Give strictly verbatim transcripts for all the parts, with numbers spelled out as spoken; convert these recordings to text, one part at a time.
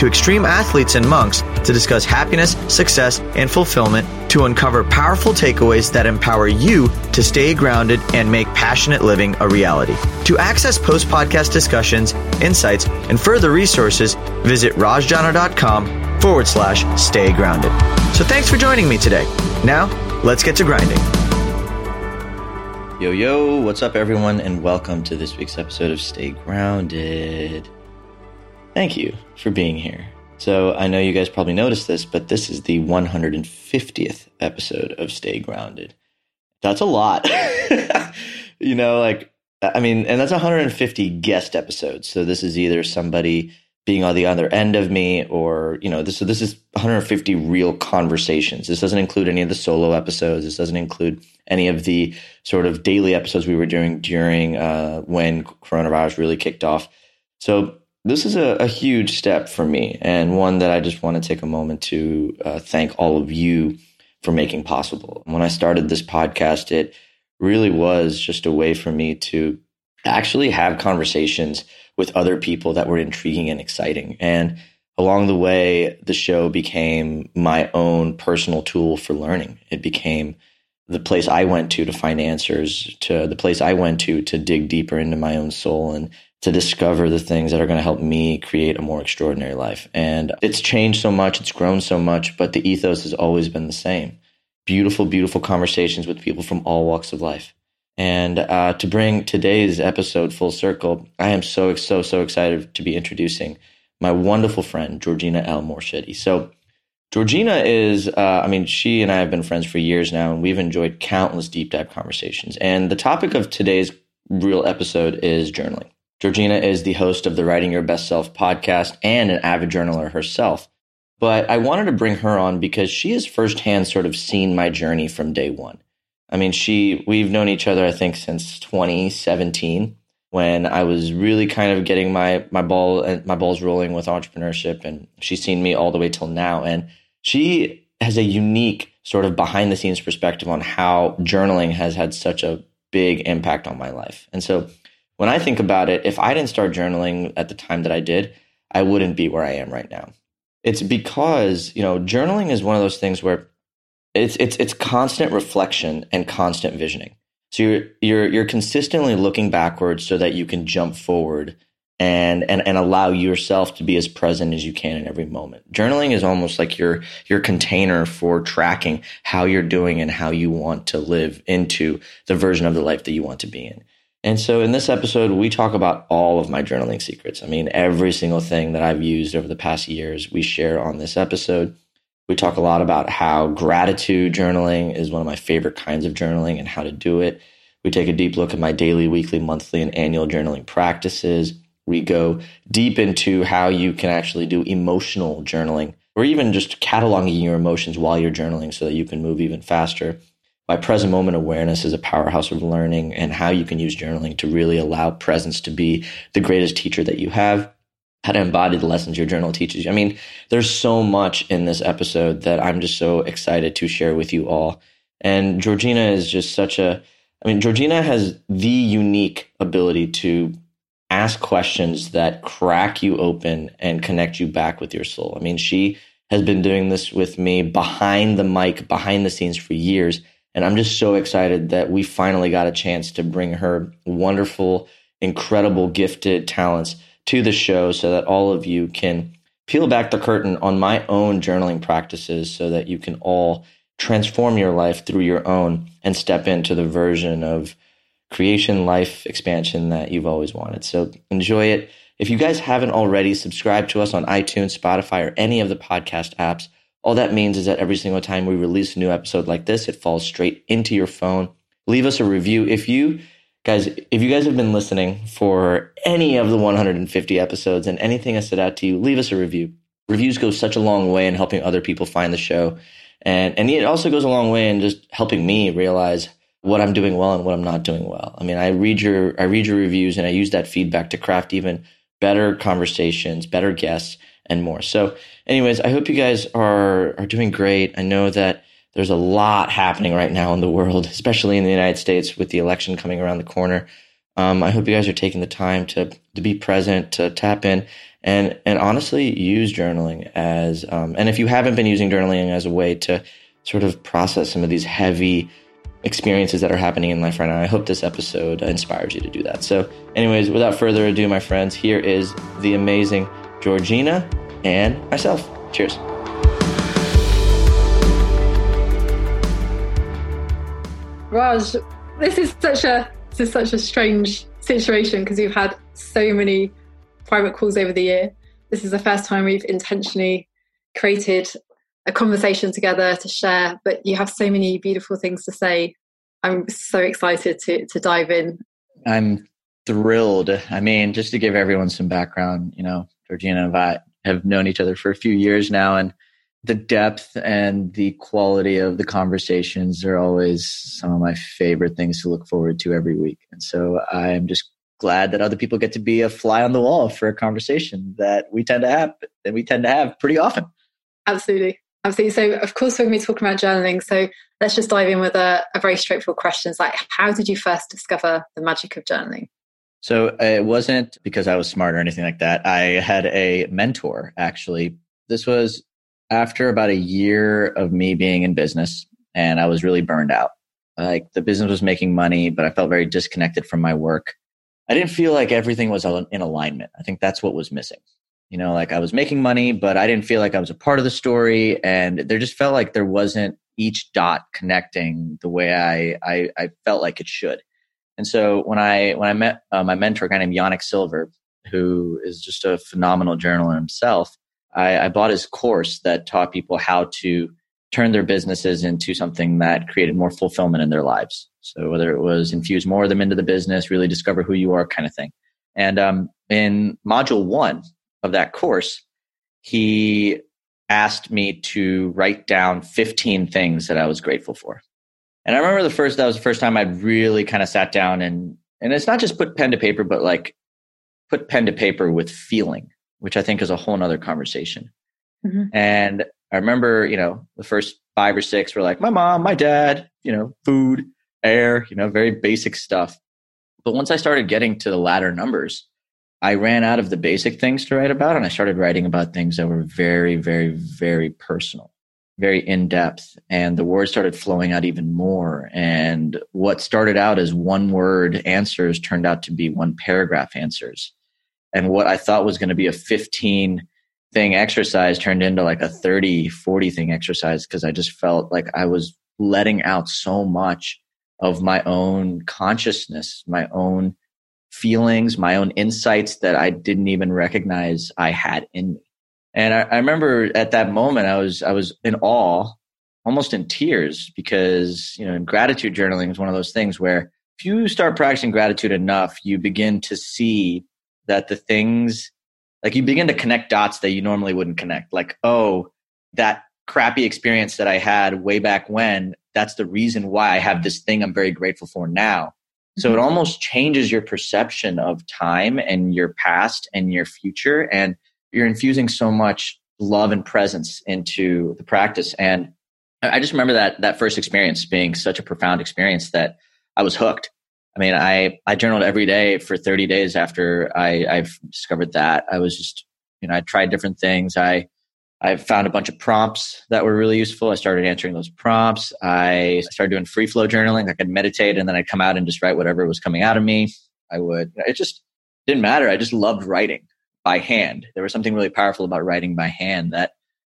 to extreme athletes and monks to discuss happiness, success, and fulfillment to uncover powerful takeaways that empower you to stay grounded and make passionate living a reality. To access post-podcast discussions, insights, and further resources, visit rajjana.com forward slash stay grounded. So thanks for joining me today. Now, let's get to grinding. Yo, yo, what's up, everyone, and welcome to this week's episode of Stay Grounded. Thank you for being here. So I know you guys probably noticed this, but this is the one hundred fiftieth episode of Stay Grounded. That's a lot. You know, like, I mean, and that's one hundred fifty guest episodes. So this is either somebody being on the other end of me or, you know, this, so this is one hundred fifty real conversations. This doesn't include any of the solo episodes. This doesn't include any of the sort of daily episodes we were doing during uh, when coronavirus really kicked off. So this is a, a huge step for me, and one that I just want to take a moment to uh, thank all of you for making possible. When I started this podcast, it really was just a way for me to actually have conversations with other people that were intriguing and exciting. And along the way, the show became my own personal tool for learning. It became the place I went to to find answers, to the place I went to to dig deeper into my own soul and to discover the things that are going to help me create a more extraordinary life. And it's changed so much, it's grown so much, but the ethos has always been the same. Beautiful, beautiful conversations with people from all walks of life. And uh, to bring today's episode full circle, I am so, so, so excited to be introducing my wonderful friend, Georgina El Morshdy. So Georgina is, uh, I mean, she and I have been friends for years now, and we've enjoyed countless deep dive conversations. And the topic of today's real episode is journaling. Georgina is the host of the Writing Your Best Self podcast and an avid journaler herself. But I wanted to bring her on because she has firsthand sort of seen my journey from day one. I mean, she we've known each other, I think, since twenty seventeen, when I was really kind of getting my my ball my balls rolling with entrepreneurship. And she's seen me all the way till now. And she has a unique sort of behind the scenes perspective on how journaling has had such a big impact on my life. And so when I think about it, if I didn't start journaling at the time that I did, I wouldn't be where I am right now. It's because, you know, journaling is one of those things where it's it's it's constant reflection and constant visioning. So you're you're you're consistently looking backwards so that you can jump forward and and and allow yourself to be as present as you can in every moment. Journaling is almost like your your container for tracking how you're doing and how you want to live into the version of the life that you want to be in. And so in this episode, we talk about all of my journaling secrets. I mean, every single thing that I've used over the past years, we share on this episode. We talk a lot about how gratitude journaling is one of my favorite kinds of journaling and how to do it. We take a deep look at my daily, weekly, monthly, and annual journaling practices. We go deep into how you can actually do emotional journaling or even just cataloging your emotions while you're journaling so that you can move even faster. Why present moment awareness is a powerhouse of learning and how you can use journaling to really allow presence to be the greatest teacher that you have, how to embody the lessons your journal teaches you. I mean, there's so much in this episode that I'm just so excited to share with you all. And Georgina is just such a, I mean, Georgina has the unique ability to ask questions that crack you open and connect you back with your soul. I mean, she has been doing this with me behind the mic, behind the scenes for years. And I'm just so excited that we finally got a chance to bring her wonderful, incredible, gifted talents to the show so that all of you can peel back the curtain on my own journaling practices so that you can all transform your life through your own and step into the version of creation, life, expansion that you've always wanted. So enjoy it. If you guys haven't already, subscribe to us on iTunes, Spotify, or any of the podcast apps. All that means is that every single time we release a new episode like this, it falls straight into your phone. Leave us a review. If you guys, if you guys have been listening for any of the one hundred fifty episodes and anything has stood out to you, leave us a review. Reviews go such a long way in helping other people find the show. And, and it also goes a long way in just helping me realize what I'm doing well and what I'm not doing well. I mean, I read your I read your reviews and I use that feedback to craft even better conversations, better guests, and more. So anyways, I hope you guys are are doing great. I know that there's a lot happening right now in the world, especially in the United States with the election coming around the corner. Um, I hope you guys are taking the time to to be present, to tap in, and and honestly use journaling as, um, and if you haven't been using journaling as a way to sort of process some of these heavy experiences that are happening in life right now, I hope this episode inspires you to do that. So anyways, without further ado, my friends, here is the amazing Georgina and myself. Cheers. Raj, this is such a this is such a strange situation because we've had so many private calls over the year. This is the first time we've intentionally created a conversation together to share, but you have so many beautiful things to say. I'm so excited to to dive in. I'm thrilled. I mean, just to give everyone some background, you know, Georgina and I have known each other for a few years now, and the depth and the quality of the conversations are always some of my favorite things to look forward to every week. And so I'm just glad that other people get to be a fly on the wall for a conversation that we tend to have, that we tend to have pretty often. Absolutely. Absolutely. So of course, we're going to be talking about journaling. So let's just dive in with a, a very straightforward question. It's like, how did you first discover the magic of journaling? So it wasn't because I was smart or anything like that. I had a mentor, actually. This was after about a year of me being in business, and I was really burned out. Like, the business was making money, but I felt very disconnected from my work. I didn't feel like everything was in alignment. I think that's what was missing. You know, like, I was making money, but I didn't feel like I was a part of the story. And there just felt like there wasn't each dot connecting the way I I, I felt like it should. And so when I when I met uh, my mentor, a guy named Yannick Silver, who is just a phenomenal journaler himself, I, I bought his course that taught people how to turn their businesses into something that created more fulfillment in their lives. So whether it was infuse more of them into the business, really discover who you are kind of thing. And um, in module one of that course, he asked me to write down fifteen things that I was grateful for. And I remember the first, that was the first time I'd really kind of sat down and, and it's not just put pen to paper, but like put pen to paper with feeling, which I think is a whole nother conversation. Mm-hmm. And I remember, you know, the first five or six were like my mom, my dad, you know, food, air, you know, very basic stuff. But once I started getting to the latter numbers, I ran out of the basic things to write about. And I started writing about things that were very, very, very personal, very in-depth. And the words started flowing out even more. And what started out as one word answers turned out to be one paragraph answers. And what I thought was going to be a fifteen thing exercise turned into like a thirty, forty thing exercise, because I just felt like I was letting out so much of my own consciousness, my own feelings, my own insights that I didn't even recognize I had in me. And I, I remember at that moment, I was I was in awe, almost in tears, because, you know, gratitude journaling is one of those things where if you start practicing gratitude enough, you begin to see that the things, like, you begin to connect dots that you normally wouldn't connect. Like, oh, that crappy experience that I had way back when, that's the reason why I have this thing I'm very grateful for now. So mm-hmm. It almost changes your perception of time and your past and your future. And you're infusing so much love and presence into the practice. And I just remember that that first experience being such a profound experience that I was hooked. I mean, I, I journaled every day for thirty days after I, I've discovered that. I was just, you know, I tried different things. I, I found a bunch of prompts that were really useful. I started answering those prompts. I started doing free flow journaling. I could meditate and then I'd come out and just write whatever was coming out of me. I would, it just didn't matter. I just loved writing by hand. There was something really powerful about writing by hand that,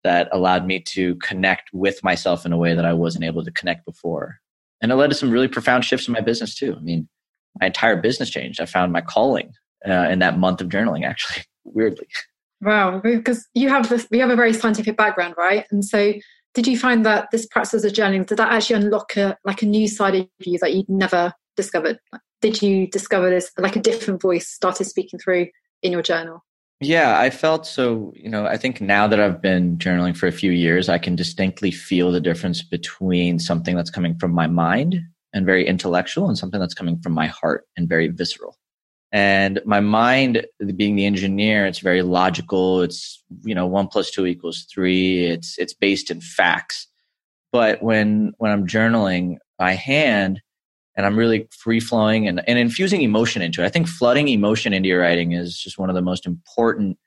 that allowed me to connect with myself in a way that I wasn't able to connect before. And it led to some really profound shifts in my business too. I mean, my entire business changed. I found my calling uh, in that month of journaling, actually, weirdly. Wow, because you have this, you have a very scientific background, right? And so did you find that this practice of journaling, did that actually unlock a, like a new side of you that you'd never discovered? Did you discover this, like a different voice started speaking through in your journal? Yeah, I felt so, you know, I think now that I've been journaling for a few years, I can distinctly feel the difference between something that's coming from my mind and very intellectual and something that's coming from my heart and very visceral. And my mind, being the engineer, it's very logical. It's, you know, one plus two equals three. It's it's based in facts. But when when I'm journaling by hand and I'm really free-flowing and, and infusing emotion into it, I think flooding emotion into your writing is just one of the most important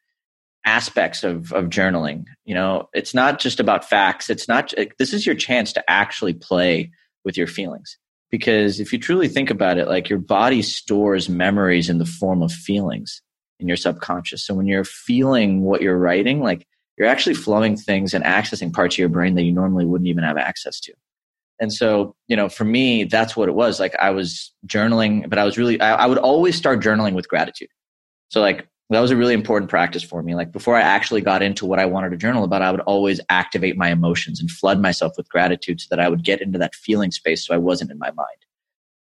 aspects of, of journaling. You know, it's not just about facts. It's not, it, this is your chance to actually play with your feelings. Because if you truly think about it, like your body stores memories in the form of feelings in your subconscious. So when you're feeling what you're writing, like you're actually flowing things and accessing parts of your brain that you normally wouldn't even have access to. And so, you know, for me, that's what it was. Like I was journaling, but I was really, I, I would always start journaling with gratitude. So like that was a really important practice for me. Like before I actually got into what I wanted to journal about, I would always activate my emotions and flood myself with gratitude so that I would get into that feeling space so I wasn't in my mind.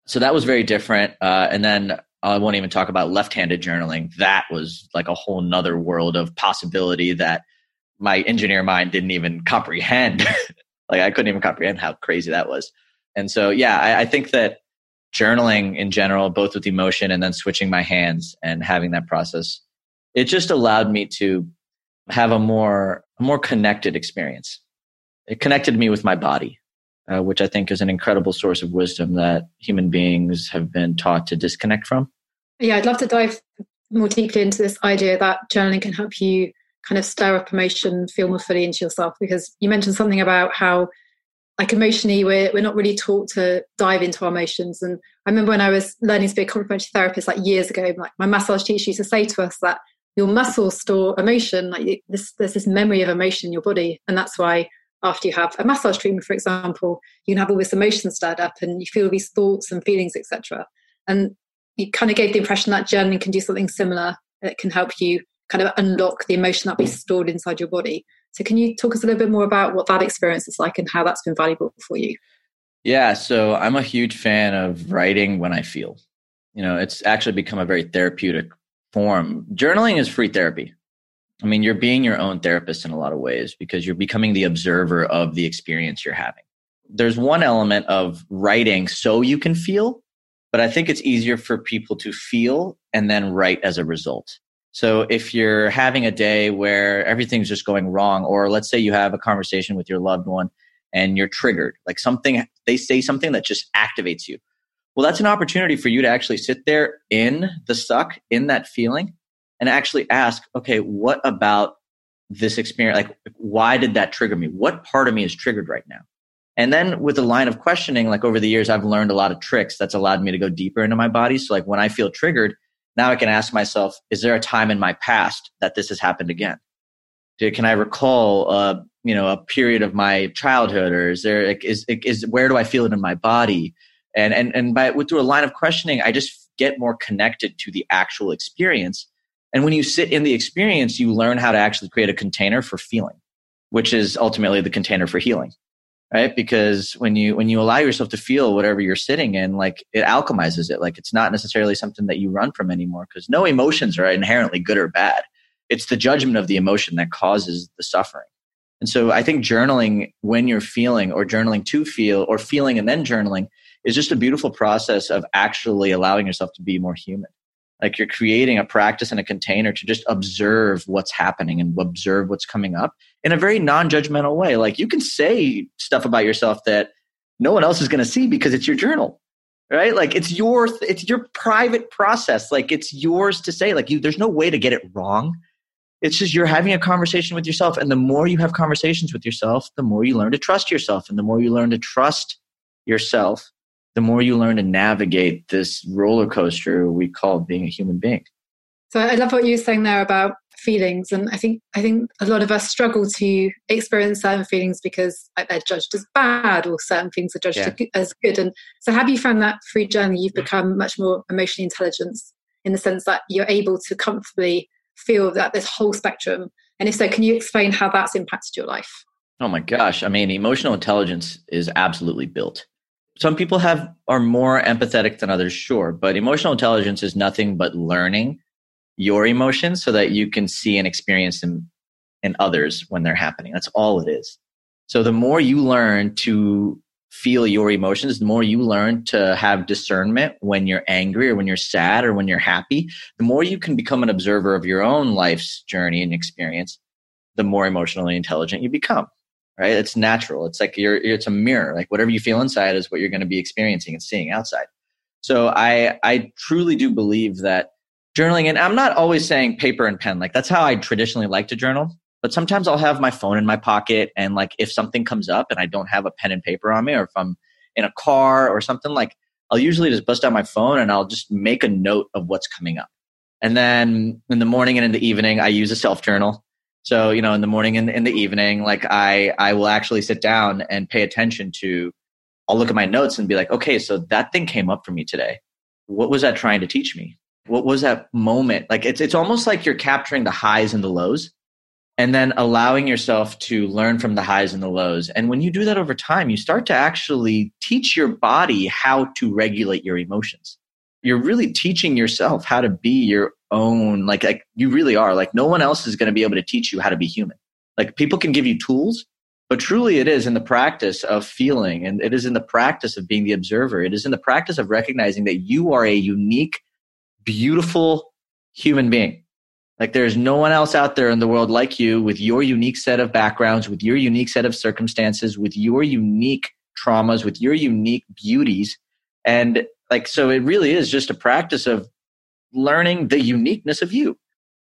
So that was very different. Uh, and then I won't even talk about left-handed journaling. That was like a whole nother world of possibility that my engineer mind didn't even comprehend. Like I couldn't even comprehend how crazy that was. And so, yeah, I, I think that journaling in general, both with emotion and then switching my hands and having that process, it just allowed me to have a more, a more connected experience. It connected me with my body, uh, which I think is an incredible source of wisdom that human beings have been taught to disconnect from. Yeah, I'd love to dive more deeply into this idea that journaling can help you kind of stir up emotion, feel more fully into yourself, because you mentioned something about how like emotionally we're, we're not really taught to dive into our emotions. And I remember when I was learning to be a complementary therapist like years ago, like my massage teacher used to say to us that your muscles store emotion, like this, there's this memory of emotion in your body. And that's why after you have a massage treatment, for example, you can have all this emotion stirred up and you feel these thoughts and feelings, et cetera. And you kind of gave the impression that journaling can do something similar, that can help you kind of unlock the emotion that we stored inside your body. So can you talk us a little bit more about what that experience is like and how that's been valuable for you? Yeah, so I'm a huge fan of writing when I feel. You know, it's actually become a very therapeutic form. Journaling is free therapy. I mean, you're being your own therapist in a lot of ways because you're becoming the observer of the experience you're having. There's one element of writing so you can feel, but I think it's easier for people to feel and then write as a result. So if you're having a day where everything's just going wrong, or let's say you have a conversation with your loved one and you're triggered, like something, they say something that just activates you. Well, that's an opportunity for you to actually sit there in the suck, in that feeling, and actually ask, okay, what about this experience? Like, why did that trigger me? What part of me is triggered right now? And then with a line of questioning, like over the years, I've learned a lot of tricks that's allowed me to go deeper into my body. So like when I feel triggered, now I can ask myself, is there a time in my past that this has happened again? Can I recall, uh, you know, a period of my childhood, or is there, is, is, where do I feel it in my body? And, and, and by, through a line of questioning, I just get more connected to the actual experience. And when you sit in the experience, you learn how to actually create a container for feeling, which is ultimately the container for healing, right? Because when you, when you allow yourself to feel whatever you're sitting in, like it alchemizes it. Like it's not necessarily something that you run from anymore, because no emotions are inherently good or bad. It's the judgment of the emotion that causes the suffering. And so I think journaling when you're feeling, or journaling to feel, or feeling and then journaling, is just a beautiful process of actually allowing yourself to be more human. Like you're creating a practice and a container to just observe what's happening and observe what's coming up in a very non-judgmental way. Like you can say stuff about yourself that no one else is going to see because it's your journal, right? Like it's your, it's your private process. Like it's yours to say, like you, there's no way to get it wrong. It's just, you're having a conversation with yourself. And the more you have conversations with yourself, the more you learn to trust yourself. And the more you learn to trust yourself, the more you learn to navigate this roller coaster we call being a human being. So I love what you were saying there about feelings. And I think I think a lot of us struggle to experience certain feelings because they're judged as bad, or certain things are judged yeah. as good. And so have you found that through journaling, you've become much more emotionally intelligent in the sense that you're able to comfortably feel that this whole spectrum? And if so, can you explain how that's impacted your life? Oh my gosh. I mean, emotional intelligence is absolutely built. Some people have are more empathetic than others, sure, but emotional intelligence is nothing but learning your emotions so that you can see and experience them in others when they're happening. That's all it is. So the more you learn to feel your emotions, the more you learn to have discernment when you're angry or when you're sad or when you're happy, the more you can become an observer of your own life's journey and experience, the more emotionally intelligent you become, right? It's natural. It's like you're, it's a mirror. Like whatever you feel inside is what you're going to be experiencing and seeing outside. So I, I truly do believe that journaling, and I'm not always saying paper and pen, like that's how I traditionally like to journal. But sometimes I'll have my phone in my pocket, and like if something comes up and I don't have a pen and paper on me, or if I'm in a car or something, like I'll usually just bust out my phone and I'll just make a note of what's coming up. And then in the morning and in the evening, I use a self-journal. So, you know, in the morning and in the evening, like I, I will actually sit down and pay attention to, I'll look at my notes and be like, okay, so that thing came up for me today. What was that trying to teach me? What was that moment? Like it's it's almost like you're capturing the highs and the lows, and then allowing yourself to learn from the highs and the lows. And when you do that over time, you start to actually teach your body how to regulate your emotions. You're really teaching yourself how to be your own, like, like you really are. Like no one else is going to be able to teach you how to be human. Like people can give you tools, but truly it is in the practice of feeling, and it is in the practice of being the observer. It is in the practice of recognizing that you are a unique, beautiful human being. Like there's no one else out there in the world like you, with your unique set of backgrounds, with your unique set of circumstances, with your unique traumas, with your unique beauties. And like, so it really is just a practice of learning the uniqueness of you.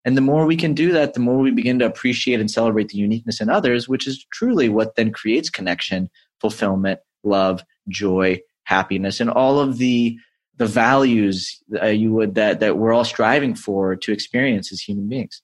And the more we can do that, the more we begin to appreciate and celebrate the uniqueness in others, which is truly what then creates connection, fulfillment, love, joy, happiness, and all of the the values uh, you would that that we're all striving for to experience as human beings.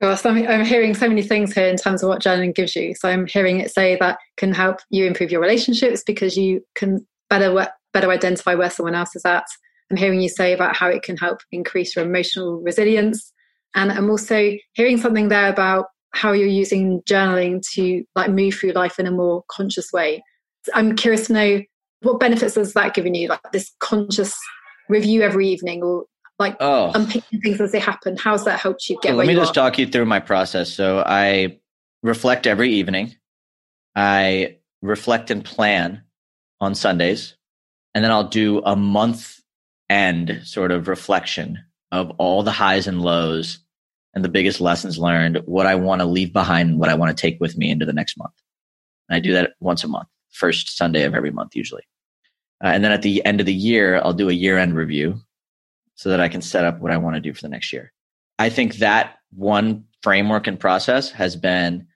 Well, so I'm, I'm hearing so many things here in terms of what journaling gives you. So I'm hearing it say that can help you improve your relationships because you can better better identify where someone else is at. I'm hearing you say about how it can help increase your emotional resilience, and I'm also hearing something there about how you're using journaling to like move through life in a more conscious way. So I'm curious to know, what benefits has that given you? Like this conscious review every evening, or like oh. unpicking things as they happen. How's that helped you get? So let me just talk you through my process. So I reflect every evening. I reflect and plan on Sundays, and then I'll do a month end sort of reflection of all the highs and lows and the biggest lessons learned, what I want to leave behind, what I want to take with me into the next month. And I do that once a month. First Sunday of every month, usually. Uh, and then at the end of the year, I'll do a year-end review so that I can set up what I want to do for the next year. I think that one framework and process has been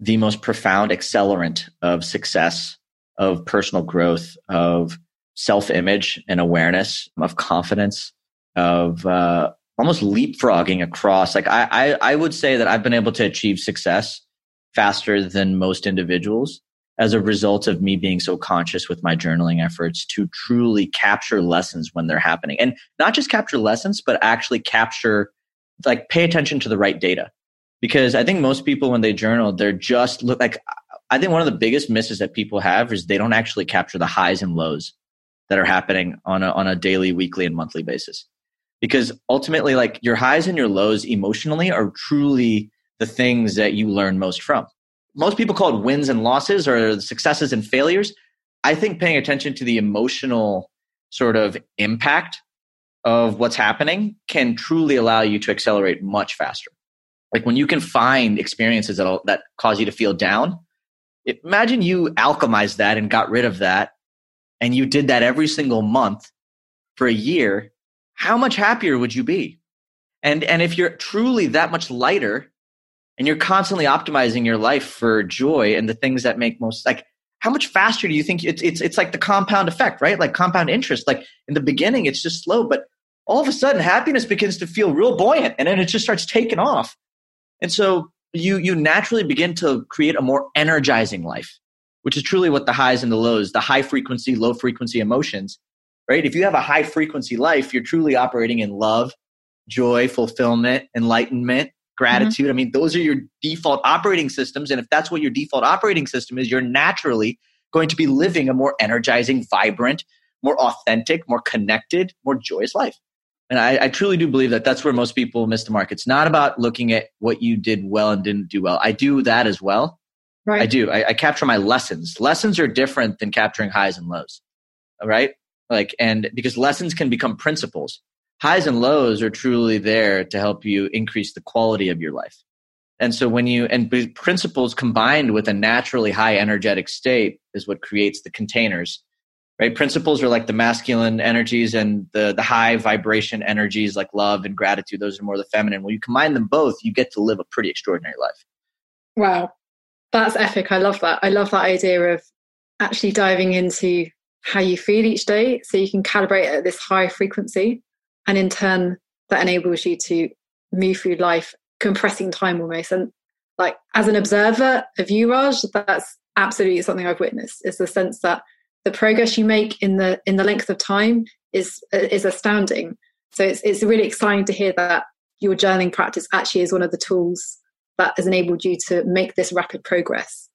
the most profound accelerant of success, of personal growth, of self-image and awareness, of confidence, of uh, almost leapfrogging across. Like I, I, I would say that I've been able to achieve success faster than most individuals as a result of me being so conscious with my journaling efforts to truly capture lessons when they're happening. And not just capture lessons, but actually capture, like pay attention to the right data. Because I think most people, when they journal, they're just look like, I think one of the biggest misses that people have is they don't actually capture the highs and lows that are happening on a, on a daily, weekly, and monthly basis. Because ultimately, like your highs and your lows emotionally are truly the things that you learn most from. Most people call it wins and losses or successes and failures. I think paying attention to the emotional sort of impact of what's happening can truly allow you to accelerate much faster. Like when you can find experiences that that cause you to feel down, imagine you alchemized that and got rid of that, and you did that every single month for a year, how much happier would you be? And and if you're truly that much lighter, and you're constantly optimizing your life for joy and the things that make most, like how much faster do you think it's, it's, it's like the compound effect, right? Like compound interest, like in the beginning, it's just slow, but all of a sudden happiness begins to feel real buoyant, and then it just starts taking off. And so you, you naturally begin to create a more energizing life, which is truly what the highs and the lows, the high frequency, low frequency emotions, right? If you have a high frequency life, you're truly operating in love, joy, fulfillment, enlightenment, gratitude. Mm-hmm. I mean, those are your default operating systems. And if that's what your default operating system is, you're naturally going to be living a more energizing, vibrant, more authentic, more connected, more joyous life. And I, I truly do believe that that's where most people miss the mark. It's not about looking at what you did well and didn't do well. I do that as well. Right. I do. I, I capture my lessons. Lessons are different than capturing highs and lows. All right. Like, and because lessons can become principles, highs and lows are truly there to help you increase the quality of your life. And so when you, and principles combined with a naturally high energetic state is what creates the containers, right? Principles are like the masculine energies and the, the high vibration energies like love and gratitude. Those are more the feminine. When you combine them both, you get to live a pretty extraordinary life. Wow. That's epic. I love that. I love that idea of actually diving into how you feel each day so you can calibrate at this high frequency. And in turn, that enables you to move through life, compressing time almost. And like, as an observer of you, Raj, that's absolutely something I've witnessed, is the sense that the progress you make in the in the length of time is is astounding. So it's it's really exciting to hear that your journaling practice actually is one of the tools that has enabled you to make this rapid progress.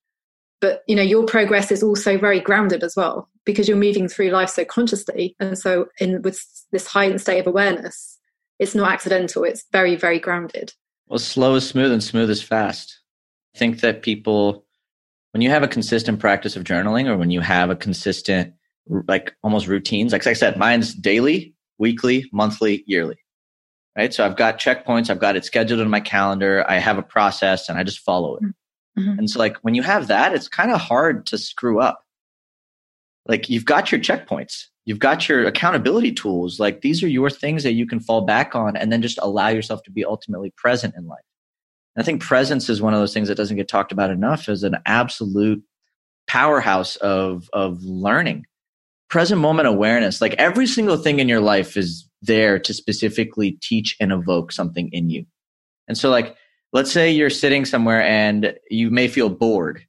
But, you know, your progress is also very grounded as well, because you're moving through life so consciously. And so in with this heightened state of awareness, it's not accidental. It's very, very grounded. Well, slow is smooth and smooth is fast. I think that people, when you have a consistent practice of journaling, or when you have a consistent, like almost routines, like I said, mine's daily, weekly, monthly, yearly. Right. So I've got checkpoints. I've got it scheduled in my calendar. I have a process and I just follow it. Mm-hmm. And so like when you have that, it's kind of hard to screw up. Like you've got your checkpoints, you've got your accountability tools. Like these are your things that you can fall back on and then just allow yourself to be ultimately present in life. And I think presence is one of those things that doesn't get talked about enough as an absolute powerhouse of, of learning. Present moment awareness, like every single thing in your life is there to specifically teach and evoke something in you. And so like, let's say you're sitting somewhere and you may feel bored.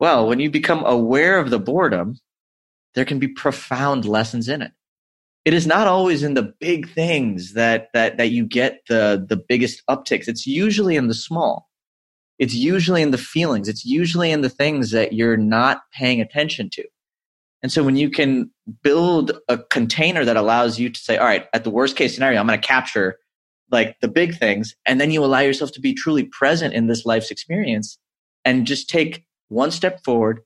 Well, when you become aware of the boredom, there can be profound lessons in it. It is not always in the big things that that that you get the the biggest upticks. It's usually in the small. It's usually in the feelings. It's usually in the things that you're not paying attention to. And so when you can build a container that allows you to say, all right, at the worst case scenario, I'm going to capture like the big things. And then you allow yourself to be truly present in this life's experience and just take one step forward,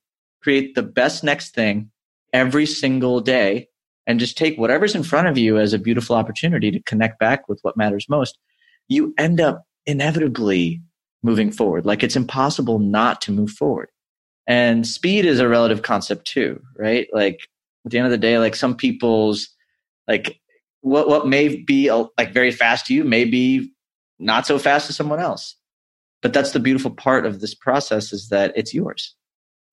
create the best next thing every single day, and just take whatever's in front of you as a beautiful opportunity to connect back with what matters most. You end up inevitably moving forward. Like it's impossible not to move forward. And speed is a relative concept too, right? Like at the end of the day, like some people's, like what what may be like very fast to you may be not so fast to someone else. But that's the beautiful part of this process, is that it's yours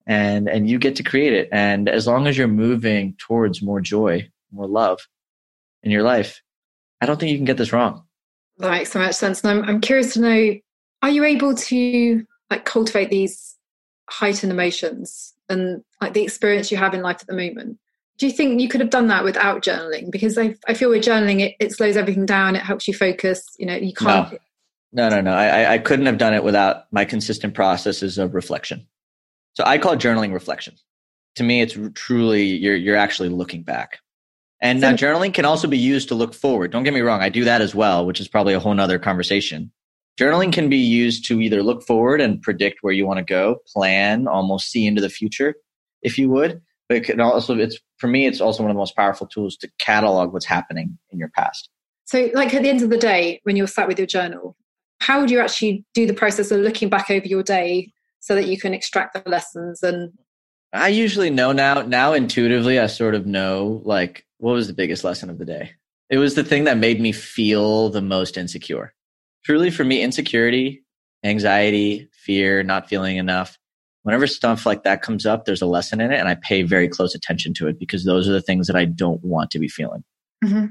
and and you get to create it. And as long as you're moving towards more joy, more love in your life, I don't think you can get this wrong. That makes so much sense. And I'm, I'm curious to know, are you able to like cultivate these heightened emotions and like the experience you have in life at the moment? Do you think you could have done that without journaling? Because I, I feel with journaling, it, it slows everything down. It helps you focus. You know, you can't. No, no, no. no. I, I couldn't have done it without my consistent processes of reflection. So I call journaling reflection. To me, it's truly you're you're actually looking back. And so, now journaling can also be used to look forward. Don't get me wrong. I do that as well, which is probably a whole nother conversation. Journaling can be used to either look forward and predict where you want to go, plan, almost see into the future, if you would. But it can also, it's for me, it's also one of the most powerful tools to catalog what's happening in your past. So like at the end of the day, when you're sat with your journal, how would you actually do the process of looking back over your day so that you can extract the lessons? And I usually know now, now intuitively, I sort of know like, what was the biggest lesson of the day? It was the thing that made me feel the most insecure. Truly for me, insecurity, anxiety, fear, not feeling enough. Whenever stuff like that comes up, there's a lesson in it. And I pay very close attention to it because those are the things that I don't want to be feeling. Mm-hmm.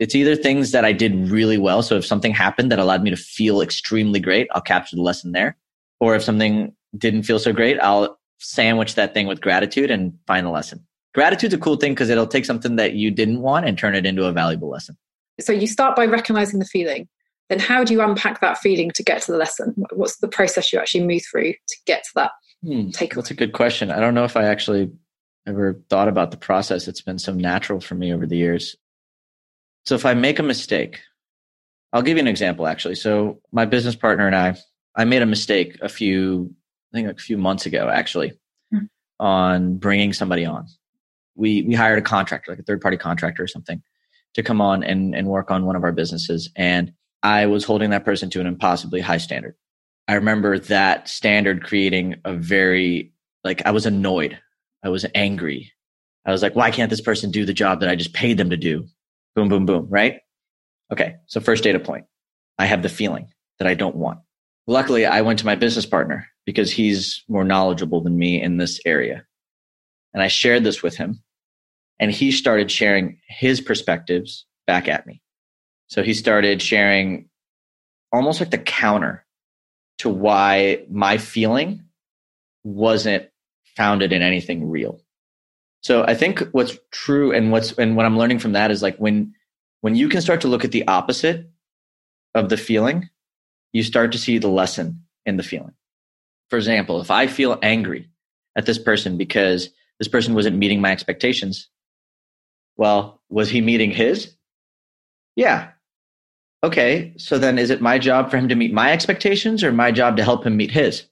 It's either things that I did really well. So if something happened that allowed me to feel extremely great, I'll capture the lesson there. Or if something didn't feel so great, I'll sandwich that thing with gratitude and find the lesson. Gratitude's a cool thing because it'll take something that you didn't want and turn it into a valuable lesson. So you start by recognizing the feeling. Then how do you unpack that feeling to get to the lesson? What's the process you actually move through to get to that hmm, takeaway? That's a good question. I don't know if I actually ever thought about the process. It's been so natural for me over the years. So if I make a mistake, I'll give you an example, actually. So my business partner and I, I made a mistake a few I think a few months ago, actually, mm-hmm. on bringing somebody on. We we hired a contractor, like a third-party contractor or something, to come on and, and work on one of our businesses. And I was holding that person to an impossibly high standard. I remember that standard creating a very, like, I was annoyed. I was angry. I was like, why can't this person do the job that I just paid them to do? Boom, boom, boom, right? Okay, so first data point. I have the feeling that I don't want. Luckily, I went to my business partner because he's more knowledgeable than me in this area. And I shared this with him, and he started sharing his perspectives back at me. So he started sharing almost like the counter to why my feeling wasn't founded in anything real. So I think what's true and what's and what I'm learning from that is like when when you can start to look at the opposite of the feeling, you start to see the lesson in the feeling. For example, if I feel angry at this person because this person wasn't meeting my expectations. Well, was he meeting his? Yeah. Okay. So then is it my job for him to meet my expectations or my job to help him meet his?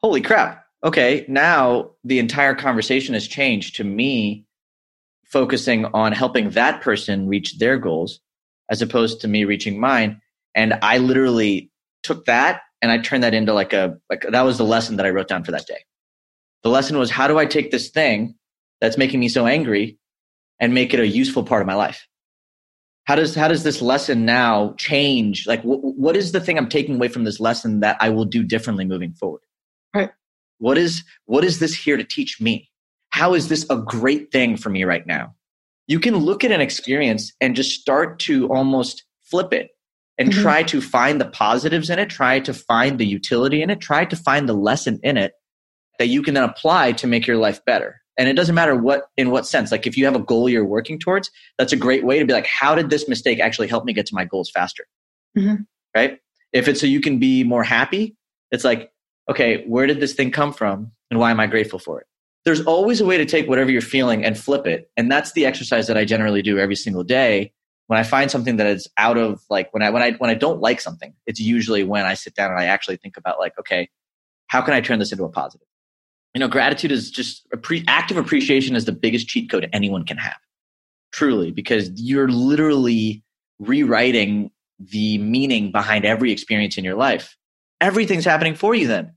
Holy crap. Okay. Now the entire conversation has changed to me focusing on helping that person reach their goals as opposed to me reaching mine. And I literally took that and I turned that into like a, like that was the lesson that I wrote down for that day. The lesson was, how do I take this thing that's making me so angry and make it a useful part of my life? How does how does this lesson now change? Like, wh- what is the thing I'm taking away from this lesson that I will do differently moving forward? Right. What is what is this here to teach me? How is this a great thing for me right now? You can look at an experience and just start to almost flip it and mm-hmm. try to find the positives in it, try to find the utility in it, try to find the lesson in it that you can then apply to make your life better. And it doesn't matter what, in what sense. Like if you have a goal you're working towards, that's a great way to be like, how did this mistake actually help me get to my goals faster? Mm-hmm. Right? If it's so you can be more happy, it's like, okay, where did this thing come from and why am I grateful for it? There's always a way to take whatever you're feeling and flip it. And that's the exercise that I generally do every single day. When I find something that is out of like, when I, when I, when I don't like something, it's usually when I sit down and I actually think about like, okay, how can I turn this into a positive? You know, gratitude is just a pre- active appreciation is the biggest cheat code anyone can have, truly, because you're literally rewriting the meaning behind every experience in your life. Everything's happening for you then.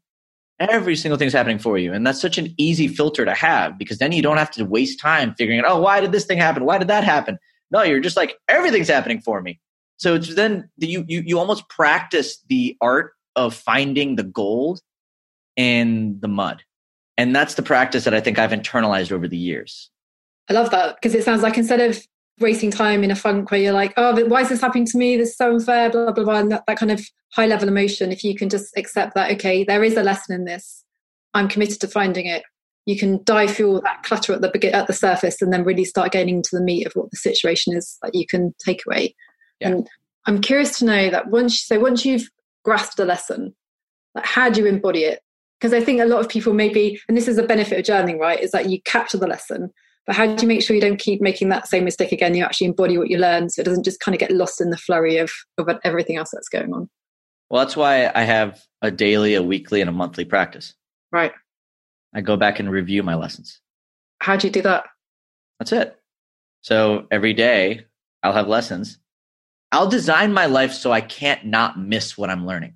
Every single thing's happening for you. And that's such an easy filter to have because then you don't have to waste time figuring out, oh, why did this thing happen? Why did that happen? No, you're just like, everything's happening for me. So it's then the, you, you, you almost practice the art of finding the gold in the mud. And that's the practice that I think I've internalized over the years. I love that because it sounds like instead of wasting time in a funk where you're like, oh, but why is this happening to me? This is so unfair, blah, blah, blah. And that, that kind of high level emotion, if you can just accept that, okay, there is a lesson in this. I'm committed to finding it. You can dive through all that clutter at the at the surface and then really start getting into the meat of what the situation is that you can take away. Yeah. And I'm curious to know that once, so once you've grasped a lesson, like how do you embody it? Because I think a lot of people maybe, and this is a benefit of journaling, right, is that you capture the lesson, but how do you make sure you don't keep making that same mistake again? You actually embody what you learn so it doesn't just kind of get lost in the flurry of, of everything else that's going on. Well, that's why I have a daily, a weekly, and a monthly practice. Right. I go back and review my lessons. How do you do that? That's it. So every day I'll have lessons. I'll design my life so I can't not miss what I'm learning.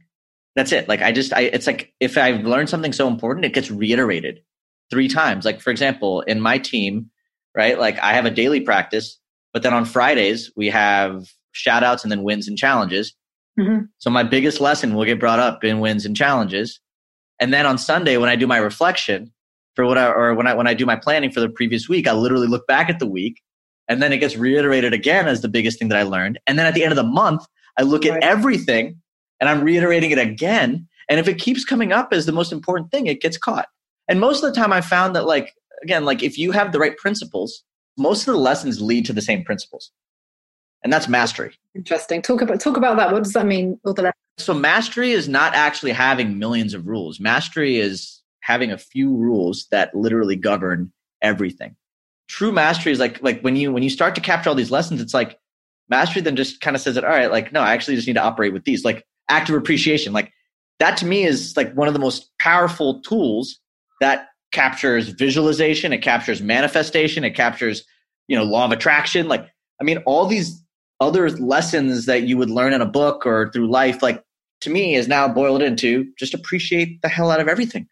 That's it. Like I just, I, it's like if I've learned something so important, it gets reiterated three times. Like for example, in my team, right? Like I have a daily practice, but then on Fridays we have shout outs and then wins and challenges. Mm-hmm. So my biggest lesson will get brought up in wins and challenges. And then on Sunday, when I do my reflection for what I, or when I, when I do my planning for the previous week, I literally look back at the week and then it gets reiterated again as the biggest thing that I learned. And then at the end of the month, I look right. at everything. And I'm reiterating it again. And if it keeps coming up as the most important thing, it gets caught. And most of the time I found that like, again, like if you have the right principles, most of the lessons lead to the same principles. And that's mastery. Interesting. Talk about talk about that. What does that mean? All the lessons? So mastery is not actually having millions of rules. Mastery is having a few rules that literally govern everything. True mastery is like like when you when you start to capture all these lessons, it's like mastery then just kind of says that, all right, like, no, I actually just need to operate with these. Like active appreciation. Like that to me is like one of the most powerful tools that captures visualization. It captures manifestation. It captures, you know, law of attraction. Like, I mean, all these other lessons that you would learn in a book or through life, like to me is now boiled into just appreciate the hell out of everything.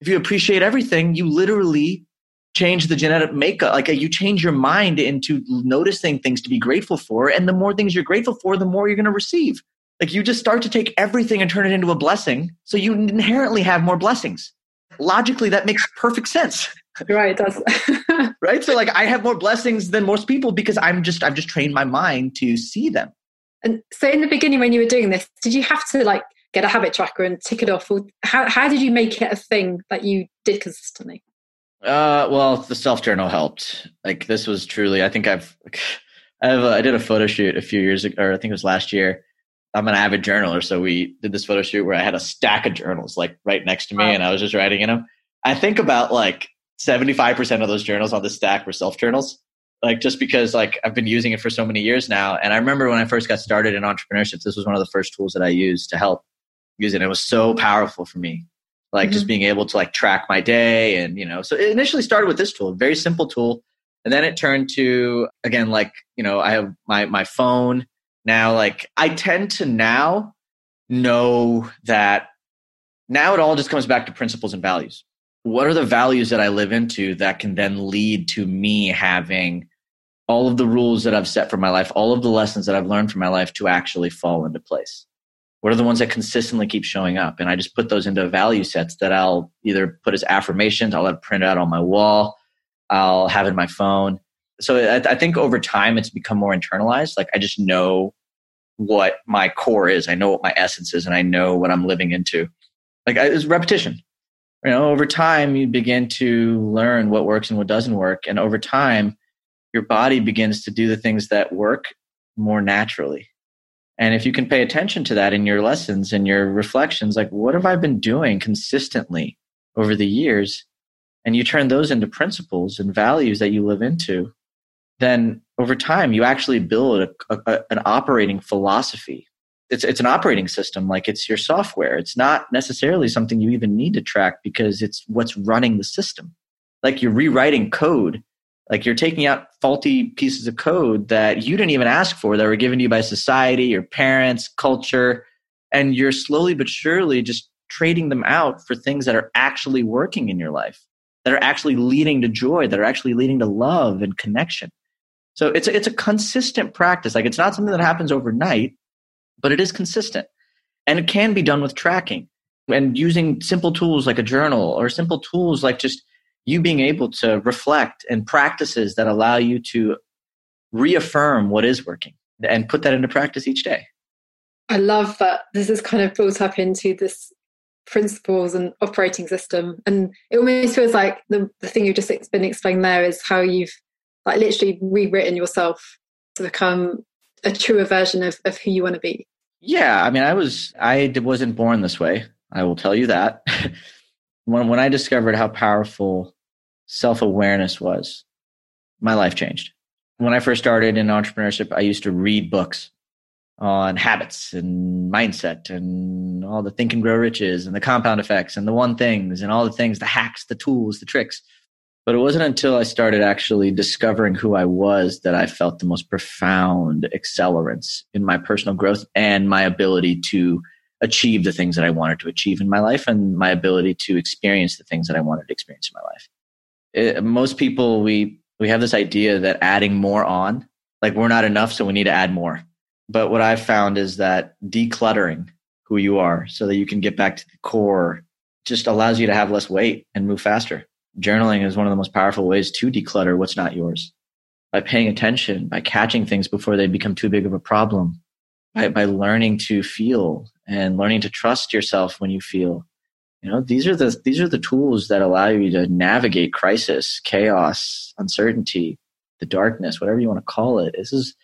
If you appreciate everything, you literally change the genetic makeup. Like you change your mind into noticing things to be grateful for. And the more things you're grateful for, the more you're going to receive. Like you just start to take everything and turn it into a blessing. So you inherently have more blessings. Logically, that makes perfect sense. Right. That's right. So like I have more blessings than most people because I'm just, I've just trained my mind to see them. And so in the beginning, when you were doing this, did you have to like get a habit tracker and tick it off? Or how, how did you make it a thing that you did consistently? Uh, well, the self-journal helped. Like this was truly, I think I've, I have, a, I did a photo shoot a few years ago, or I think it was last year. I'm an avid journaler. So we did this photo shoot where I had a stack of journals like right next to me. Wow. And I was just writing in them. I think about like seventy-five percent of those journals on the stack were self-journals. Like just because like I've been using it for so many years now. And I remember when I first got started in entrepreneurship, this was one of the first tools that I used to help use it. It was so powerful for me. Like mm-hmm. just being able to like track my day and, you know, so it initially started with this tool, a very simple tool. And then it turned to, again, like, you know, I have my, my phone now, like I tend to now know that now it all just comes back to principles and values. What are the values that I live into that can then lead to me having all of the rules that I've set for my life, all of the lessons that I've learned from my life to actually fall into place? What are the ones that consistently keep showing up? And I just put those into value sets that I'll either put as affirmations, I'll have printed out on my wall, I'll have in my phone. So I, I think over time, it's become more internalized. Like I just know what my core is. I know what my essence is, and I know what I'm living into. Like I, it's repetition. You know, over time, you begin to learn what works and what doesn't work. And over time, your body begins to do the things that work more naturally. And if you can pay attention to that in your lessons and your reflections, like what have I been doing consistently over the years? And you turn those into principles and values that you live into, then over time, you actually build a, a, a, an operating philosophy. It's, it's an operating system, like it's your software. It's not necessarily something you even need to track because it's what's running the system. Like you're rewriting code. Like you're taking out faulty pieces of code that you didn't even ask for that were given to you by society, your parents, culture, and you're slowly but surely just trading them out for things that are actually working in your life, that are actually leading to joy, that are actually leading to love and connection. So it's a, it's a consistent practice. Like it's not something that happens overnight, but it is consistent. And it can be done with tracking and using simple tools like a journal or simple tools like just you being able to reflect and practices that allow you to reaffirm what is working and put that into practice each day. I love that this is kind of brought up into this principles and operating system. And it almost feels like the, the thing you've just been explaining there is how you've like literally rewritten yourself to become a truer version of, of who you want to be. Yeah. I mean, I was, I wasn't born this way. I will tell you that. When when I discovered how powerful self-awareness was, my life changed. When I first started in entrepreneurship, I used to read books on habits and mindset and all the Think and Grow Riches and the compound effects and the one things and all the things, the hacks, the tools, the tricks. But it wasn't until I started actually discovering who I was that I felt the most profound accelerants in my personal growth and my ability to achieve the things that I wanted to achieve in my life and my ability to experience the things that I wanted to experience in my life. It, most people, we we have this idea that adding more on, like we're not enough, so we need to add more. But what I've found is that decluttering who you are so that you can get back to the core just allows you to have less weight and move faster. Journaling is one of the most powerful ways to declutter what's not yours. By paying attention, by catching things before they become too big of a problem, by, by learning to feel and learning to trust yourself when you feel, you know, these are the, these are the tools that allow you to navigate crisis, chaos, uncertainty, the darkness, whatever you want to call it. This is,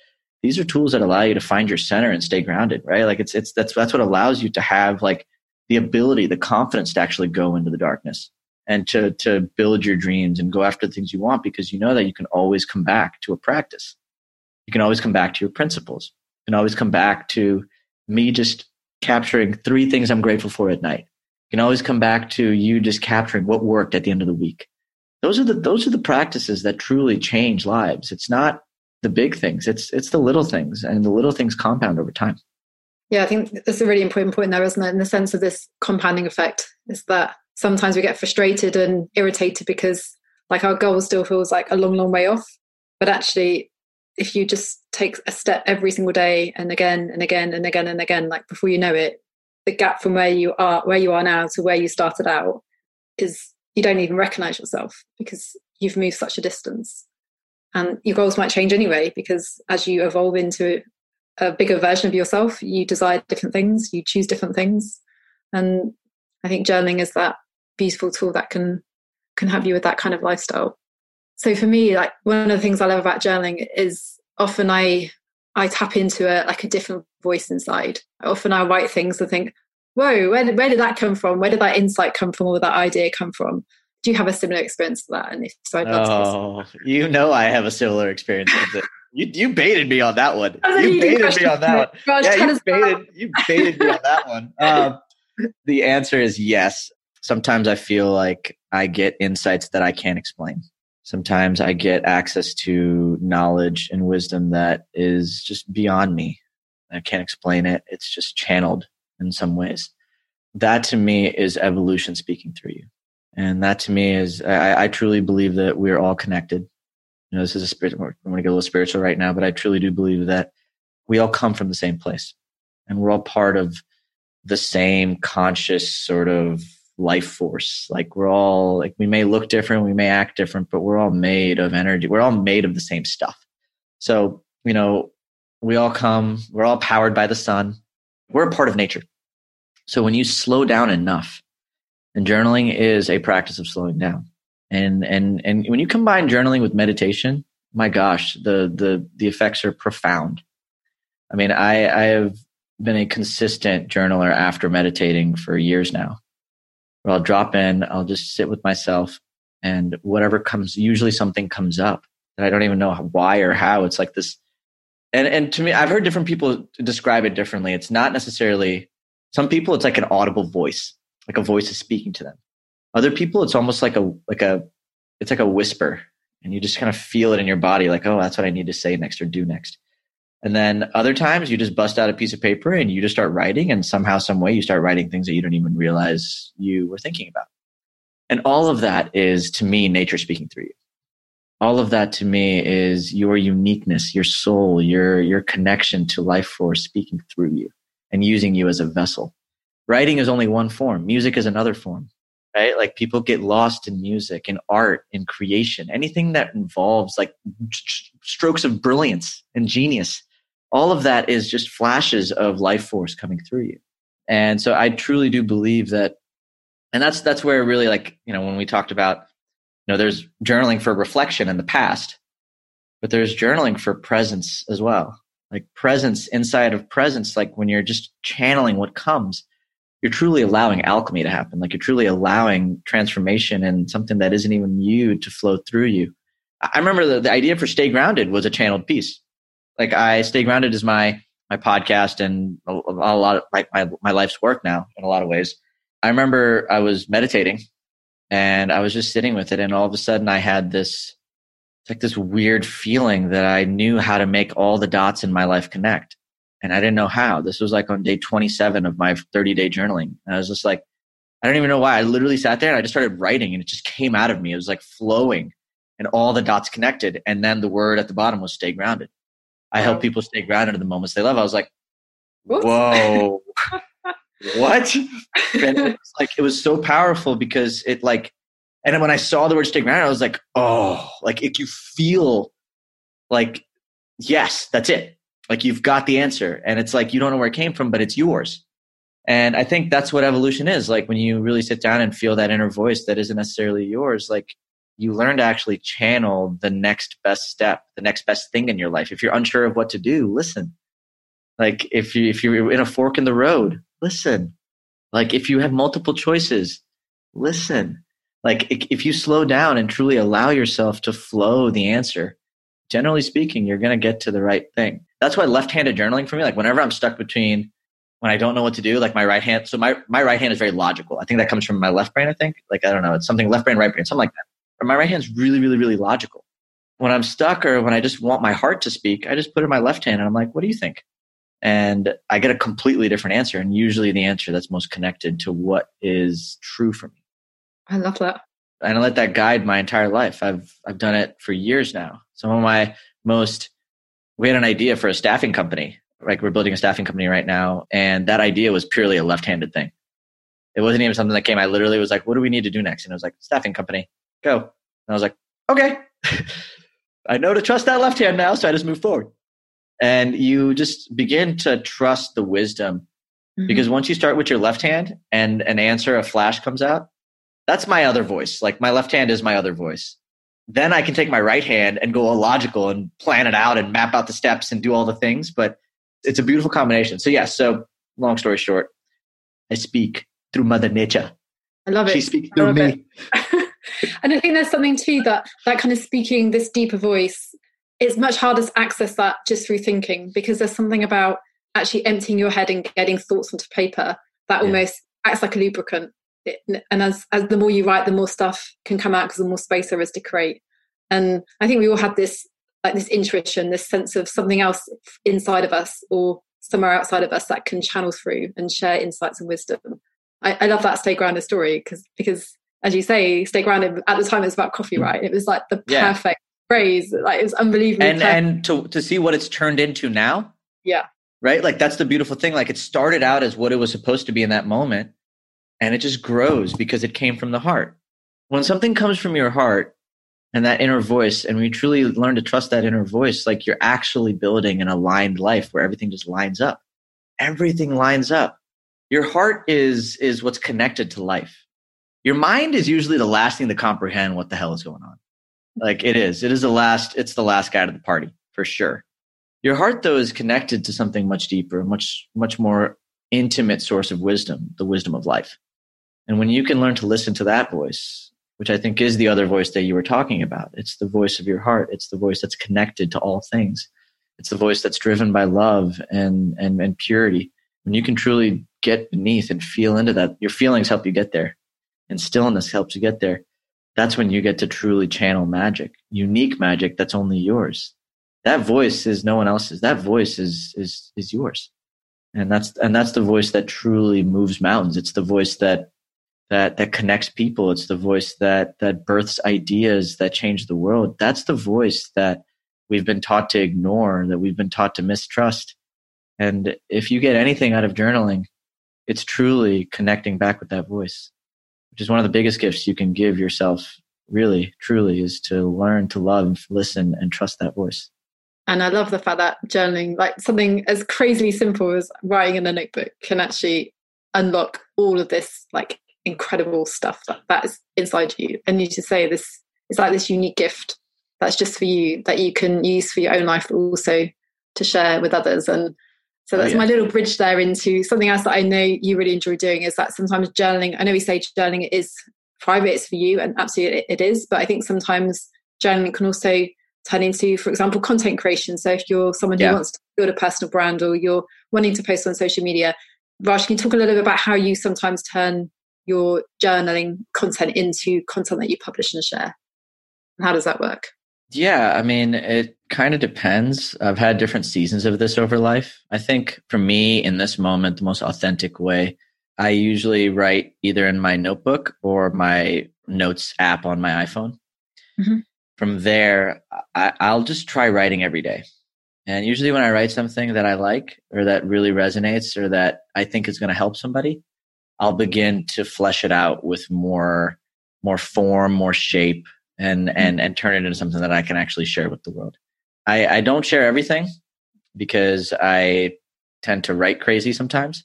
these are tools that allow you to find your center and stay grounded, right? Like it's, it's, that's, that's what allows you to have like the ability, the confidence to actually go into the darkness and to, to build your dreams and go after the things you want, because you know that you can always come back to a practice. You can always come back to your principles. You can always come back to me just capturing three things I'm grateful for at night. You can always come back to you just capturing what worked at the end of the week. Those are the those are the practices that truly change lives. It's not the big things. It's it's the little things, and the little things compound over time. Yeah, I think that's a really important point there, isn't it? In the sense of this compounding effect, is that sometimes we get frustrated and irritated because like our goal still feels like a long, long way off. But actually, if you just take a step every single day and again and again and again and again, like before you know it, the gap from where you are, where you are now to where you started out is you don't even recognize yourself because you've moved such a distance. And your goals might change anyway, because as you evolve into a bigger version of yourself, you desire different things, you choose different things. And I think journaling is that beautiful tool that can can help you with that kind of lifestyle. So for me, like one of the things I love about journaling is often I I tap into a like a different voice inside. Often I write things and think, whoa, where did, where did that come from? Where did that insight come from, or that idea come from? Do you have a similar experience to that? And if so, I'd love oh, to listen. You know, I have a similar experience with it. You you baited me on that one. You baited me on that one. Raj, yeah, you baited, you baited me on that one. Uh, the answer is yes. Sometimes I feel like I get insights that I can't explain. Sometimes I get access to knowledge and wisdom that is just beyond me. I can't explain it. It's just channeled in some ways. That to me is evolution speaking through you. And that to me is, I, I truly believe that we're all connected. You know, this is a spirit, I'm going to get a little spiritual right now, but I truly do believe that we all come from the same place and we're all part of the same conscious sort of life force. Like we're all, like we may look different, we may act different, but we're all made of energy. We're all made of the same stuff. So, you know, we all come, we're all powered by the sun. We're a part of nature. So when you slow down enough, and journaling is a practice of slowing down. And and and when you combine journaling with meditation, my gosh, the the the effects are profound. I mean, I, I have been a consistent journaler after meditating for years now. Where I'll drop in, I'll just sit with myself, and whatever comes, usually something comes up that I don't even know why or how. It's like this. And and to me, I've heard different people describe it differently. It's not necessarily, some people, it's like an audible voice. Like a voice is speaking to them. Other people, it's almost like a like a it's like a whisper, and you just kind of feel it in your body, like, oh, that's what I need to say next or do next. And then other times you just bust out a piece of paper and you just start writing, and somehow, some way, you start writing things that you don't even realize you were thinking about. And all of that is, to me, nature speaking through you. All of that to me is your uniqueness, your soul, your your connection to life force speaking through you and using you as a vessel. Writing is only one form. Music is another form, right? Like people get lost in music, in art, in creation, anything that involves like strokes of brilliance and genius. All of that is just flashes of life force coming through you. And so I truly do believe that, and that's, that's where really like, you know, when we talked about, you know, there's journaling for reflection in the past, but there's journaling for presence as well. Like presence inside of presence, like when you're just channeling what comes, you're truly allowing alchemy to happen. Like you're truly allowing transformation and something that isn't even you to flow through you. I remember the, the idea for Stay Grounded was a channeled piece. Like I Stay Grounded is my, my podcast and a, a lot of like my, my life's work now in a lot of ways. I remember I was meditating and I was just sitting with it. And all of a sudden I had this, it's like this weird feeling that I knew how to make all the dots in my life connect. And I didn't know how. This was like on day twenty-seven of my thirty-day journaling. And I was just like, I don't even know why. I literally sat there and I just started writing and it just came out of me. It was like flowing and all the dots connected. And then the word at the bottom was stay grounded. I help people stay grounded in the moments they love. I was like, whoa, what? And it was like, it was so powerful because it like, and then when I saw the word stay grounded, I was like, oh, like if you feel like, yes, that's it. Like you've got the answer and it's like, you don't know where it came from, but it's yours. And I think that's what evolution is. Like when you really sit down and feel that inner voice that isn't necessarily yours, like you learn to actually channel the next best step, the next best thing in your life. If you're unsure of what to do, listen. Like if you, if you're in a fork in the road, listen. Like if you have multiple choices, listen. Like if you slow down and truly allow yourself to flow the answer, generally speaking, you're going to get to the right thing. That's why left-handed journaling for me, like whenever I'm stuck between when I don't know what to do, like my right hand. So my, my right hand is very logical. I think that comes from my left brain, I think. Like, I don't know. It's something left brain, right brain, something like that. But my right hand's really, really, really logical. When I'm stuck or when I just want my heart to speak, I just put in my left hand and I'm like, what do you think? And I get a completely different answer. And usually the answer that's most connected to what is true for me. I love that. And I let that guide my entire life. I've I've done it for years now. Some of my most, we had an idea for a staffing company. Like, we're building a staffing company right now. And that idea was purely a left-handed thing. It wasn't even something that came. I literally was like, what do we need to do next? And it was like, staffing company, go. And I was like, okay. I know to trust that left hand now. So I just move forward. And you just begin to trust the wisdom. Mm-hmm. Because once you start with your left hand and an answer, a flash comes out, that's my other voice. Like, my left hand is my other voice. Then I can take my right hand and go all logical and plan it out and map out the steps and do all the things. But it's a beautiful combination. So yes, yeah, so long story short, I speak through Mother Nature. I love it. She speaks through me. And I think there's something too that that kind of speaking this deeper voice, it's much harder to access that just through thinking, because there's something about actually emptying your head and getting thoughts onto paper that yeah. almost acts like a lubricant. It, and as, as the more you write, the more stuff can come out because the more space there is to create. And I think we all have this, like this intuition, this sense of something else inside of us or somewhere outside of us that can channel through and share insights and wisdom. I, I love that Stay Grounded story because, because as you say, Stay Grounded, at the time it was about coffee, right? It was like the yeah. perfect phrase. Like, it was unbelievable. And, and to, to see what it's turned into now. Yeah. Right. Like, that's the beautiful thing. Like, it started out as what it was supposed to be in that moment. And it just grows because it came from the heart. When something comes from your heart, and that inner voice, and we truly learn to trust that inner voice, like, you're actually building an aligned life where everything just lines up. Everything lines up. Your heart is is what's connected to life. Your mind is usually the last thing to comprehend what the hell is going on. Like, it is. It is the last, it's the last guy to the party, for sure. Your heart, though, is connected to something much deeper, much, much more intimate source of wisdom, the wisdom of life. And when you can learn to listen to that voice, which I think is the other voice that you were talking about. It's the voice of your heart. It's the voice that's connected to all things. It's the voice that's driven by love and and, and purity. When you can truly get beneath and feel into that, your feelings help you get there. And stillness helps you get there. That's when you get to truly channel magic, unique magic that's only yours. That voice is no one else's. That voice is is is yours. And that's and that's the voice that truly moves mountains. It's the voice that That, that connects people. It's the voice that that births ideas that change the world. That's the voice that we've been taught to ignore, that we've been taught to mistrust. And if you get anything out of journaling, it's truly connecting back with that voice, which is one of the biggest gifts you can give yourself, really, truly, is to learn to love, listen, and trust that voice. And I love the fact that journaling, like something as crazily simple as writing in a notebook, can actually unlock all of this, like, incredible stuff that, that is inside you. And you just say this, it's like this unique gift that's just for you, that you can use for your own life, but also to share with others. And so that's oh, yeah. my little bridge there into something else that I know you really enjoy doing, is that sometimes journaling, I know we say journaling is private, it's for you, and absolutely it is, but I think sometimes journaling can also turn into, for example, content creation. So if you're someone who yeah. wants to build a personal brand, or you're wanting to post on social media, Raj, can you talk a little bit about how you sometimes turn your journaling content into content that you publish and share? And how does that work? Yeah, I mean, it kind of depends. I've had different seasons of this over life. I think for me in this moment, the most authentic way, I usually write either in my notebook or my notes app on my iPhone. Mm-hmm. From there, I, I'll just try writing every day. And usually when I write something that I like, or that really resonates, or that I think is going to help somebody, I'll begin to flesh it out with more, more form, more shape, and and and turn it into something that I can actually share with the world. I, I don't share everything because I tend to write crazy sometimes.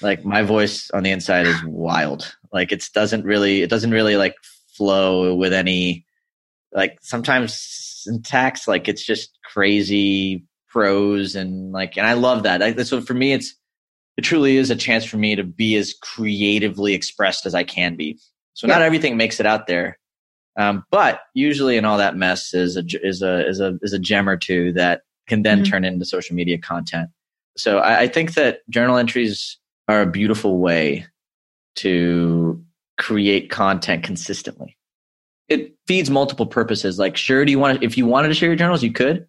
Like, my voice on the inside is wild. Like, it doesn't really, it doesn't really like flow with any, like, sometimes syntax. Like, it's just crazy prose and like, and I love that. I, so for me, it's. It truly is a chance for me to be as creatively expressed as I can be. So yeah. not everything makes it out there, um, but usually in all that mess is a is a is a is a gem or two that can then mm-hmm. turn into social media content. So I, I think that journal entries are a beautiful way to create content consistently. It feeds multiple purposes. Like, sure, do you want to, if you wanted to share your journals, you could,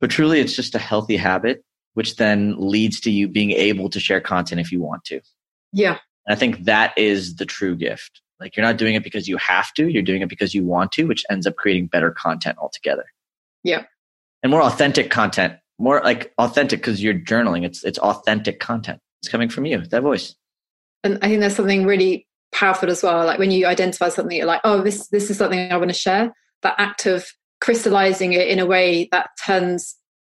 but truly it's just a healthy habit, which then leads to you being able to share content if you want to. Yeah. And I think that is the true gift. Like, you're not doing it because you have to, you're doing it because you want to, which ends up creating better content altogether. Yeah. And more authentic content, more like authentic because you're journaling. It's, it's authentic content. It's coming from you, that voice. And I think there's something really powerful as well. Like, when you identify something, you're like, oh, this, this is something I want to share. That act of crystallizing it in a way that turns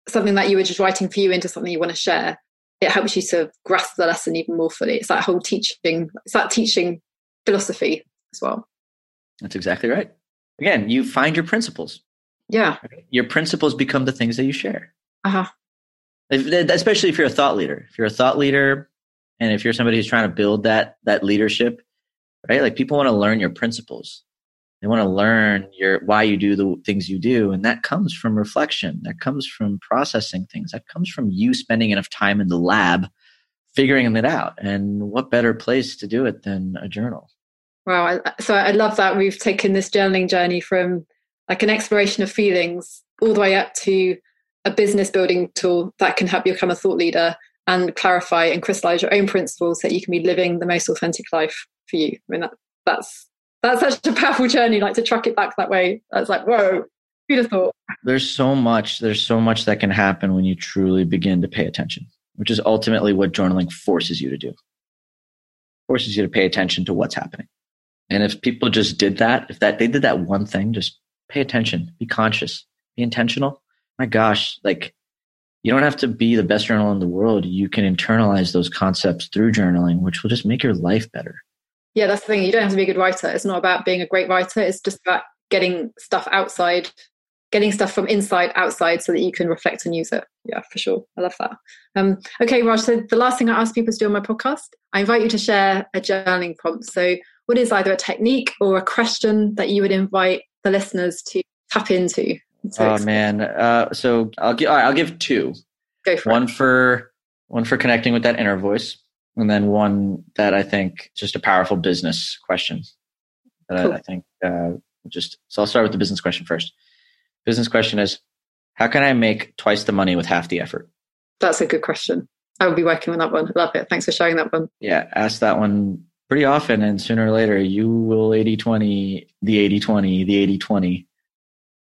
something that you were just writing for you into something you want to share. It helps you to grasp the lesson even more fully. It's that whole teaching, it's that teaching philosophy as well. That's exactly right. Again, you find your principles. Yeah. Your principles become the things that you share. Uh-huh. If, especially if you're a thought leader, if you're a thought leader and if you're somebody who's trying to build that, that leadership, right? Like, people want to learn your principles. They want to learn your, why you do the things you do. And that comes from reflection. That comes from processing things. That comes from you spending enough time in the lab, figuring it out. And what better place to do it than a journal? Wow. So I love that we've taken this journaling journey from like an exploration of feelings all the way up to a business building tool that can help you become a thought leader and clarify and crystallize your own principles so that you can be living the most authentic life for you. I mean, that, that's that's such a powerful journey, like to track it back that way. That's like, whoa, who'd have thought? There's so much, there's so much that can happen when you truly begin to pay attention, which is ultimately what journaling forces you to do. Forces you to pay attention to what's happening. And if people just did that, if that they did that one thing, just pay attention, be conscious, be intentional. My gosh, like, you don't have to be the best journaler in the world. You can internalize those concepts through journaling, which will just make your life better. Yeah, that's the thing. You don't have to be a good writer. It's not about being a great writer. It's just about getting stuff outside, getting stuff from inside outside so that you can reflect and use it. Yeah, for sure. I love that. Um, okay, Raj, so the last thing I ask people to do on my podcast, I invite you to share a journaling prompt. So what is either a technique or a question that you would invite the listeners to tap into? So oh, man. Uh, so I'll, gi- right, I'll give two. Go for one it. For, one for connecting with that inner voice. And then one that I think is just a powerful business question that cool. I, I think uh, just, so I'll start with the business question first. Business question is, how can I make twice the money with half the effort? That's a good question. I will be working on that one. Love it. Thanks for sharing that one. Yeah. Ask that one pretty often. And sooner or later, you will eighty twenty, the eighty twenty, the eighty twenty,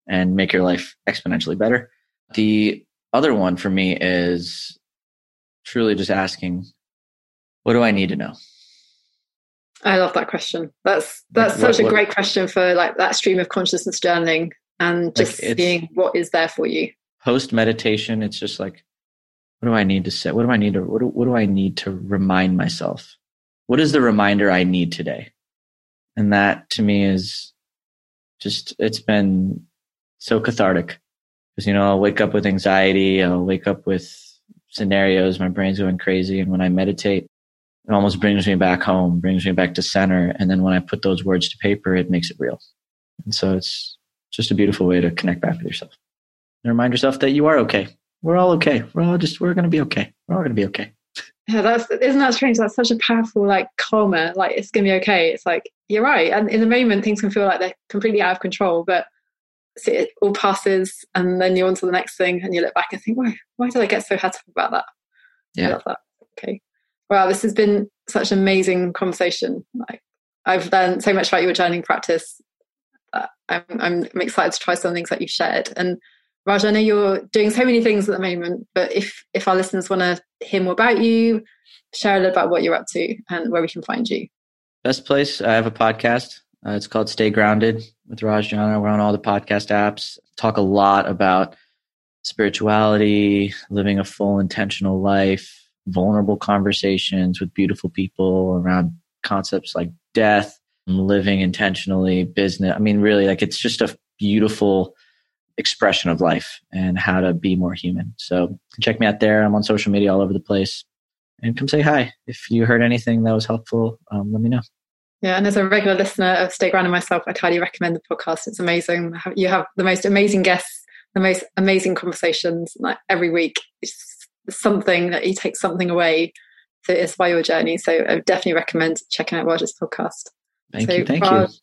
and make your life exponentially better. The other one for me is truly just asking, what do I need to know? I love that question. That's that's like, such what, a great what, question for like that stream of consciousness journaling and just like seeing what is there for you. Post meditation, it's just like, what do I need to say? What do I need to? What do, what do I need to remind myself? What is the reminder I need today? And that to me is just, it's been so cathartic because, you know, I'll wake up with anxiety. I'll wake up with scenarios. My brain's going crazy, and when I meditate, it almost brings me back home, brings me back to center. And then when I put those words to paper, it makes it real. And so it's just a beautiful way to connect back with yourself and remind yourself that you are okay. We're all okay. We're all just, we're going to be okay. We're all going to be okay. Yeah, that's, isn't that strange? That's such a powerful, like, karma. Like, it's going to be okay. It's like, you're right. And in the moment, things can feel like they're completely out of control, but it all passes. And then you're on to the next thing and you look back and think, why, why did I get so head up about that? Yeah. I love that. Okay. Wow, this has been such an amazing conversation. Like, I've learned so much about your journaling practice. Uh, I'm, I'm excited to try some things that you've shared. And Raj, I know you're doing so many things at the moment, but if, if our listeners want to hear more about you, share a little about what you're up to and where we can find you. Best place, I have a podcast. Uh, it's called Stay Grounded with Raj Jana. We're on all the podcast apps. Talk a lot about spirituality, living a full intentional life, vulnerable conversations with beautiful people around concepts like death, living intentionally, business. I mean, really, like, it's just a beautiful expression of life and how to be more human. So check me out there. I'm on social media all over the place. And come say hi. If you heard anything that was helpful, um, let me know. Yeah, and as a regular listener of Stay Grounded myself, I'd highly recommend the podcast. It's amazing. You have the most amazing guests, the most amazing conversations, like, every week. It's something, that you take something away to inspire your journey. So I would definitely recommend checking out Raj's podcast. Thank so, you. Thank Raj, you.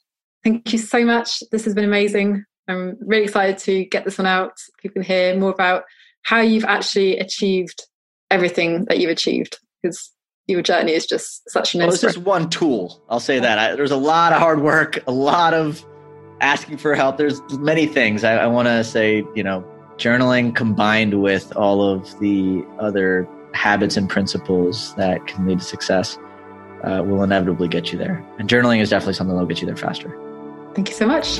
Thank you so much. This has been amazing. I'm really excited to get this one out. People can hear more about how you've actually achieved everything that you've achieved, because your journey is just such an... Well, it's just one tool. I'll say that. I, there's a lot of hard work, a lot of asking for help. There's many things. I, I want to say, you know, journaling combined with all of the other habits and principles that can lead to success uh, will inevitably get you there. And journaling is definitely something that will get you there faster. Thank you so much.